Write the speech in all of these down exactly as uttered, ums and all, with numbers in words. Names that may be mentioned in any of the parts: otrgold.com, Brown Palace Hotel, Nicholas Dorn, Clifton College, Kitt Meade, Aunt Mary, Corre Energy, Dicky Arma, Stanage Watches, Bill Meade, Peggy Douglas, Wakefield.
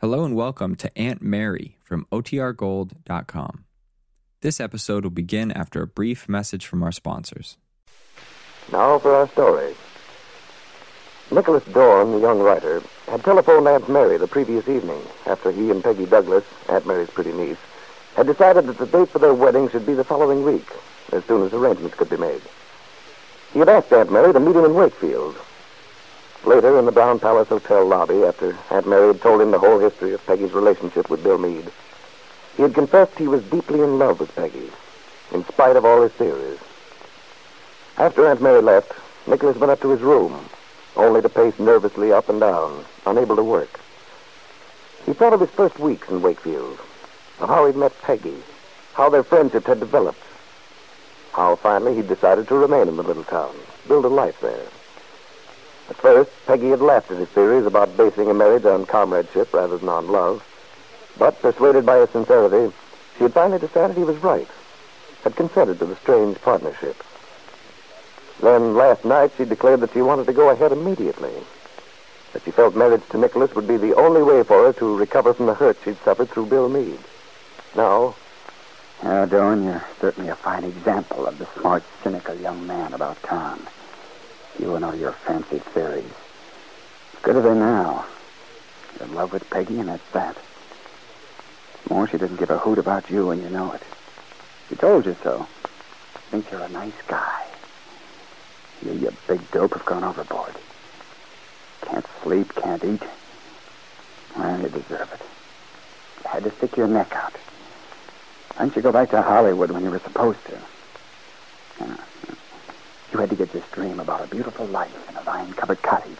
Hello and welcome to Aunt Mary from O T R gold dot com. This episode will begin after a brief message from our sponsors. Now for our story. Nicholas Dorn, the young writer, had telephoned Aunt Mary the previous evening after he and Peggy Douglas, Aunt Mary's pretty niece, had decided that the date for their wedding should be the following week, as soon as arrangements could be made. He had asked Aunt Mary to meet him in Wakefield. Later, in the Brown Palace Hotel lobby, after Aunt Mary had told him the whole history of Peggy's relationship with Bill Meade, he had confessed he was deeply in love with Peggy, in spite of all his theories. After Aunt Mary left, Nicholas went up to his room, only to pace nervously up and down, unable to work. He thought of his first weeks in Wakefield, of how he'd met Peggy, how their friendship had developed, how finally he'd decided to remain in the little town, build a life there. At first, Peggy had laughed at his theories about basing a marriage on comradeship rather than on love. But, persuaded by his sincerity, she had finally decided he was right, had consented to the strange partnership. Then, last night, she declared that she wanted to go ahead immediately, that she felt marriage to Nicholas would be the only way for her to recover from the hurt she'd suffered through Bill Meade. Now... Now, Dorn, you're certainly a fine example of the smart, cynical young man about town. You and all your fancy theories. Good are they now? You're in love with Peggy, and that's that. More, she doesn't give a hoot about you, and you know it. She told you so. Thinks you're a nice guy. You, you big dope, have gone overboard. Can't sleep, can't eat. Well, you deserve it. You had to stick your neck out. Why didn't you go back to Hollywood when you were supposed to? Yeah. You had to get this dream about a beautiful life in a vine-covered cottage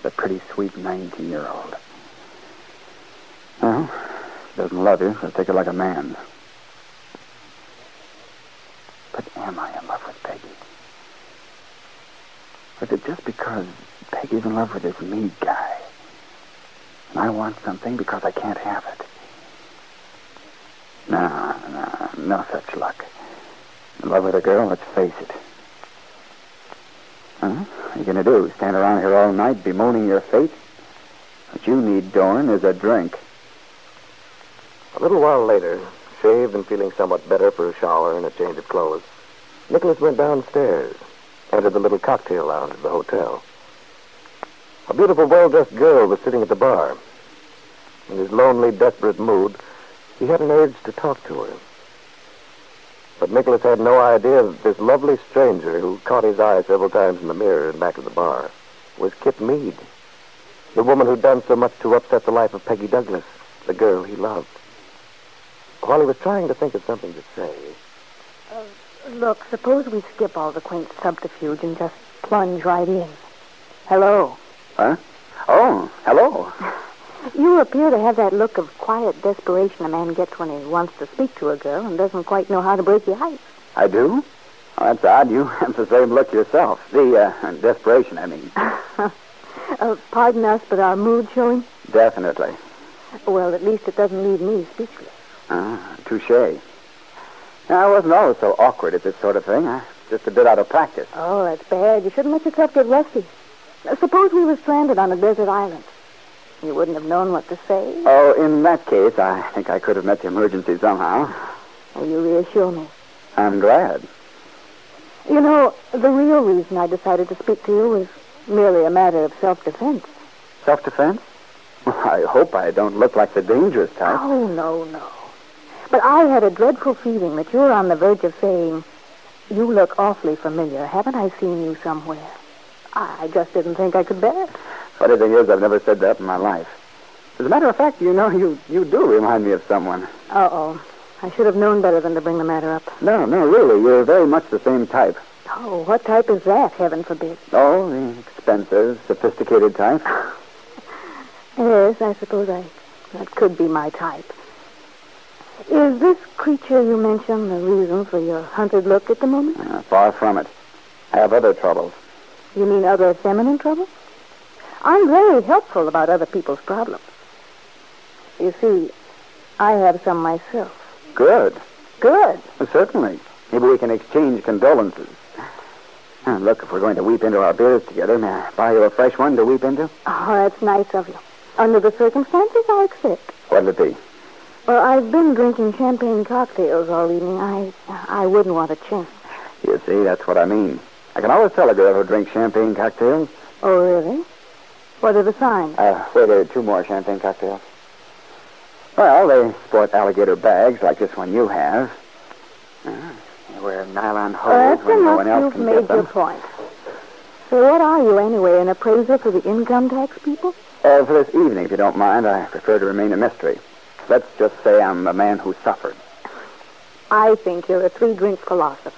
with a pretty sweet nineteen-year-old. Well, she doesn't love you, so take it like a man. But am I in love with Peggy? Or is it just because Peggy's in love with this Meade guy, and I want something because I can't have it? No, no, no such luck. In love with a girl, let's face it. Huh? What are you going to do? Stand around here all night bemoaning your fate? What you need, Dorn, is a drink. A little while later, shaved and feeling somewhat better for a shower and a change of clothes, Nicholas went downstairs, entered the little cocktail lounge of the hotel. A beautiful, well-dressed girl was sitting at the bar. In his lonely, desperate mood, he had an urge to talk to her. But Nicholas had no idea that this lovely stranger who caught his eye several times in the mirror and back of the bar was Kitt Meade, the woman who'd done so much to upset the life of Peggy Douglas, the girl he loved. While he was trying to think of something to say... Uh, look, suppose we skip all the quaint subterfuge and just plunge right in. Hello. Huh? Oh, hello. You appear to have that look of quiet desperation a man gets when he wants to speak to a girl and doesn't quite know how to break the ice. I do? Oh, that's odd. You have the same look yourself. The uh, desperation, I mean. uh, pardon us, but our mood showing? Definitely. Well, at least it doesn't leave me speechless. Ah, touche. Now, I wasn't always so awkward at this sort of thing. I'm just a bit out of practice. Oh, that's bad. You shouldn't let yourself get rusty. Now, suppose we were stranded on a desert island. You wouldn't have known what to say? Oh, in that case, I think I could have met the emergency somehow. Well, you reassure me. I'm glad. You know, the real reason I decided to speak to you was merely a matter of self-defense. Self-defense? Well, I hope I don't look like the dangerous type. Oh, no, no. But I had a dreadful feeling that you were on the verge of saying, "You look awfully familiar. Haven't I seen you somewhere?" I just didn't think I could bear it. Funny thing is, I've never said that in my life. As a matter of fact, you know, you, you do remind me of someone. Uh-oh. I should have known better than to bring the matter up. No, no, really. You're very much the same type. Oh, what type is that, heaven forbid? Oh, the expensive, sophisticated type. Yes, I suppose I that could be my type. Is this creature you mentioned the reason for your hunted look at the moment? Uh, far from it. I have other troubles. You mean other feminine troubles? I'm very helpful about other people's problems. You see, I have some myself. Good. Good. Well, certainly. Maybe we can exchange condolences. Now, look, if we're going to weep into our beers together, may I buy you a fresh one to weep into? Oh, that's nice of you. Under the circumstances, I accept. What'll it be? Well, I've been drinking champagne cocktails all evening. I I wouldn't want a chance. You see, that's what I mean. I can always tell a girl who drinks champagne cocktails. Oh, really? What are the signs? Uh, wait, there are two more champagne cocktails. Well, they sport alligator bags like this one you have. Uh, they wear nylon hose when no one else can get them. That's enough. You've made your point. So what are you, anyway, an appraiser for the income tax people? Uh, for this evening, if you don't mind, I prefer to remain a mystery. Let's just say I'm a man who suffered. I think you're a three-drink philosopher.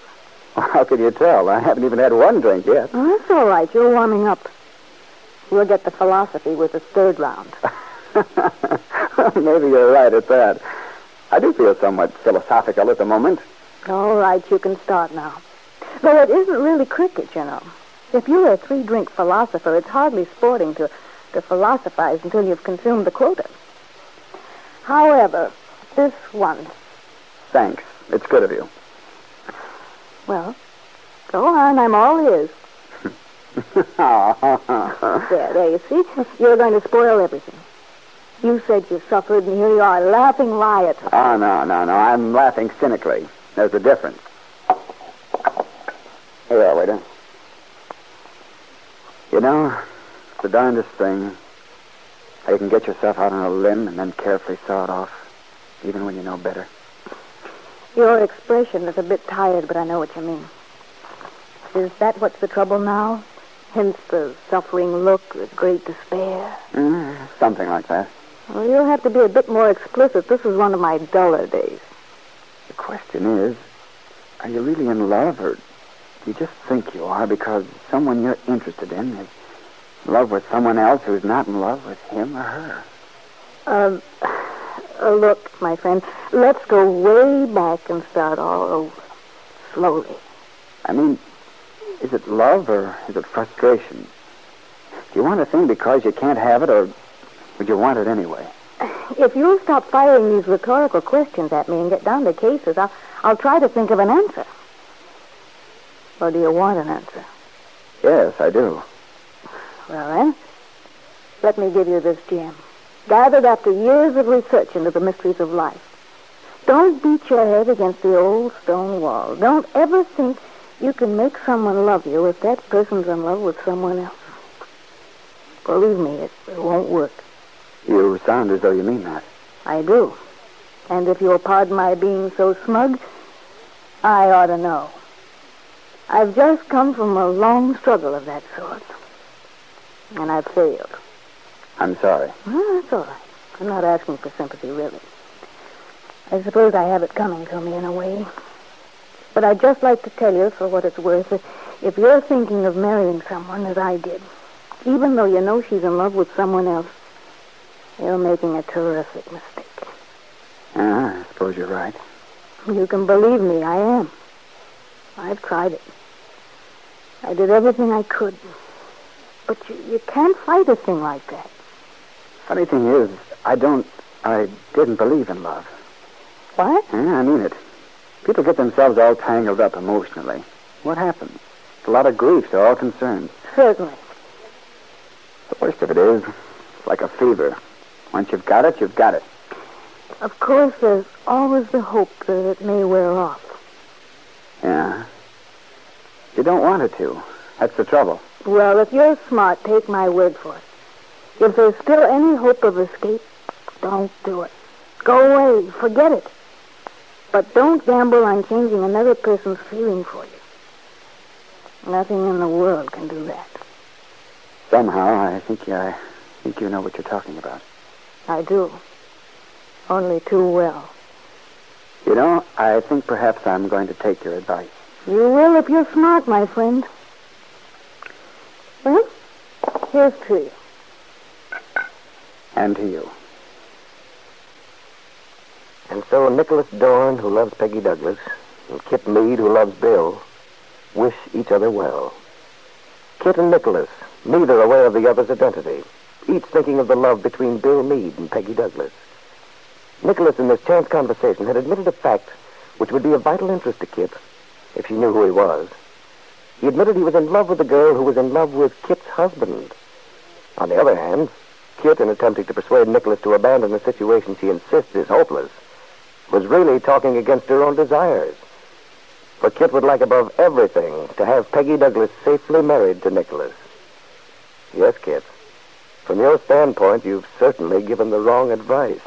How can you tell? I haven't even had one drink yet. Oh, that's all right. You're warming up. We'll get the philosophy with the third round. Maybe you're right at that. I do feel somewhat philosophical at the moment. All right, you can start now. Though it isn't really cricket, you know. If you're a three-drink philosopher, it's hardly sporting to, to philosophize until you've consumed the quota. However, this one. Thanks. It's good of you. Well, go on. I'm all ears. there, there, you see. You're going to spoil everything. You said you suffered, and here you are, laughing riotously. Oh, no, no, no. I'm laughing cynically. There's a difference. Here you are, waiter. You know, it's the darndest thing. How you can get yourself out on a limb and then carefully saw it off, even when you know better. Your expression is a bit tired, but I know what you mean. Is that what's the trouble now? Hence the suffering look, the great despair? Mm, something like that. Well, you'll have to be a bit more explicit. This is one of my duller days. The question is, are you really in love, or do you just think you are because someone you're interested in is in love with someone else who's not in love with him or her? Um... Uh, look, my friend, let's go way back and start all over, slowly. I mean, is it love or is it frustration? Do you want a thing because you can't have it, or would you want it anyway? If you'll stop firing these rhetorical questions at me and get down to cases, I'll, I'll try to think of an answer. Or do you want an answer? Yes, I do. Well, then, let me give you this gem. Gathered after years of research into the mysteries of life. Don't beat your head against the old stone wall. Don't ever think you can make someone love you if that person's in love with someone else. Believe me, it, it won't work. You sound as though you mean that. I do. And if you'll pardon my being so smug, I ought to know. I've just come from a long struggle of that sort. And I've failed. I'm sorry. Well, that's all right. I'm not asking for sympathy, really. I suppose I have it coming to me in a way. But I'd just like to tell you, for what it's worth, that if you're thinking of marrying someone, as I did, even though you know she's in love with someone else, you're making a terrific mistake. Ah, I suppose you're right. You can believe me, I am. I've tried it. I did everything I could. But you, you can't fight a thing like that. Funny thing is, I don't... I didn't believe in love. What? Yeah, I mean it. People get themselves all tangled up emotionally. What happens? It's a lot of grief to all concerned. Certainly. The worst of it is, it's like a fever. Once you've got it, you've got it. Of course, there's always the hope that it may wear off. Yeah. You don't want it to. That's the trouble. Well, if you're smart, take my word for it. If there's still any hope of escape, don't do it. Go away. Forget it. But don't gamble on changing another person's feeling for you. Nothing in the world can do that. Somehow, I think you, I think you know what you're talking about. I do. Only too well. You know, I think perhaps I'm going to take your advice. You will if you're smart, my friend. Well, here's to you. And to you. And so Nicholas Dorn, who loves Peggy Douglas, and Kitt Meade, who loves Bill, wish each other well. Kitt and Nicholas, neither aware of the other's identity, each thinking of the love between Bill Meade and Peggy Douglas. Nicholas, in this chance conversation, had admitted a fact which would be of vital interest to Kitt if she knew who he was. He admitted he was in love with the girl who was in love with Kit's husband. On the other hand, Kitt, in attempting to persuade Nicholas to abandon a situation she insists is hopeless, was really talking against her own desires. For Kitt would like above everything to have Peggy Douglas safely married to Nicholas. Yes, Kitt, from your standpoint, you've certainly given the wrong advice.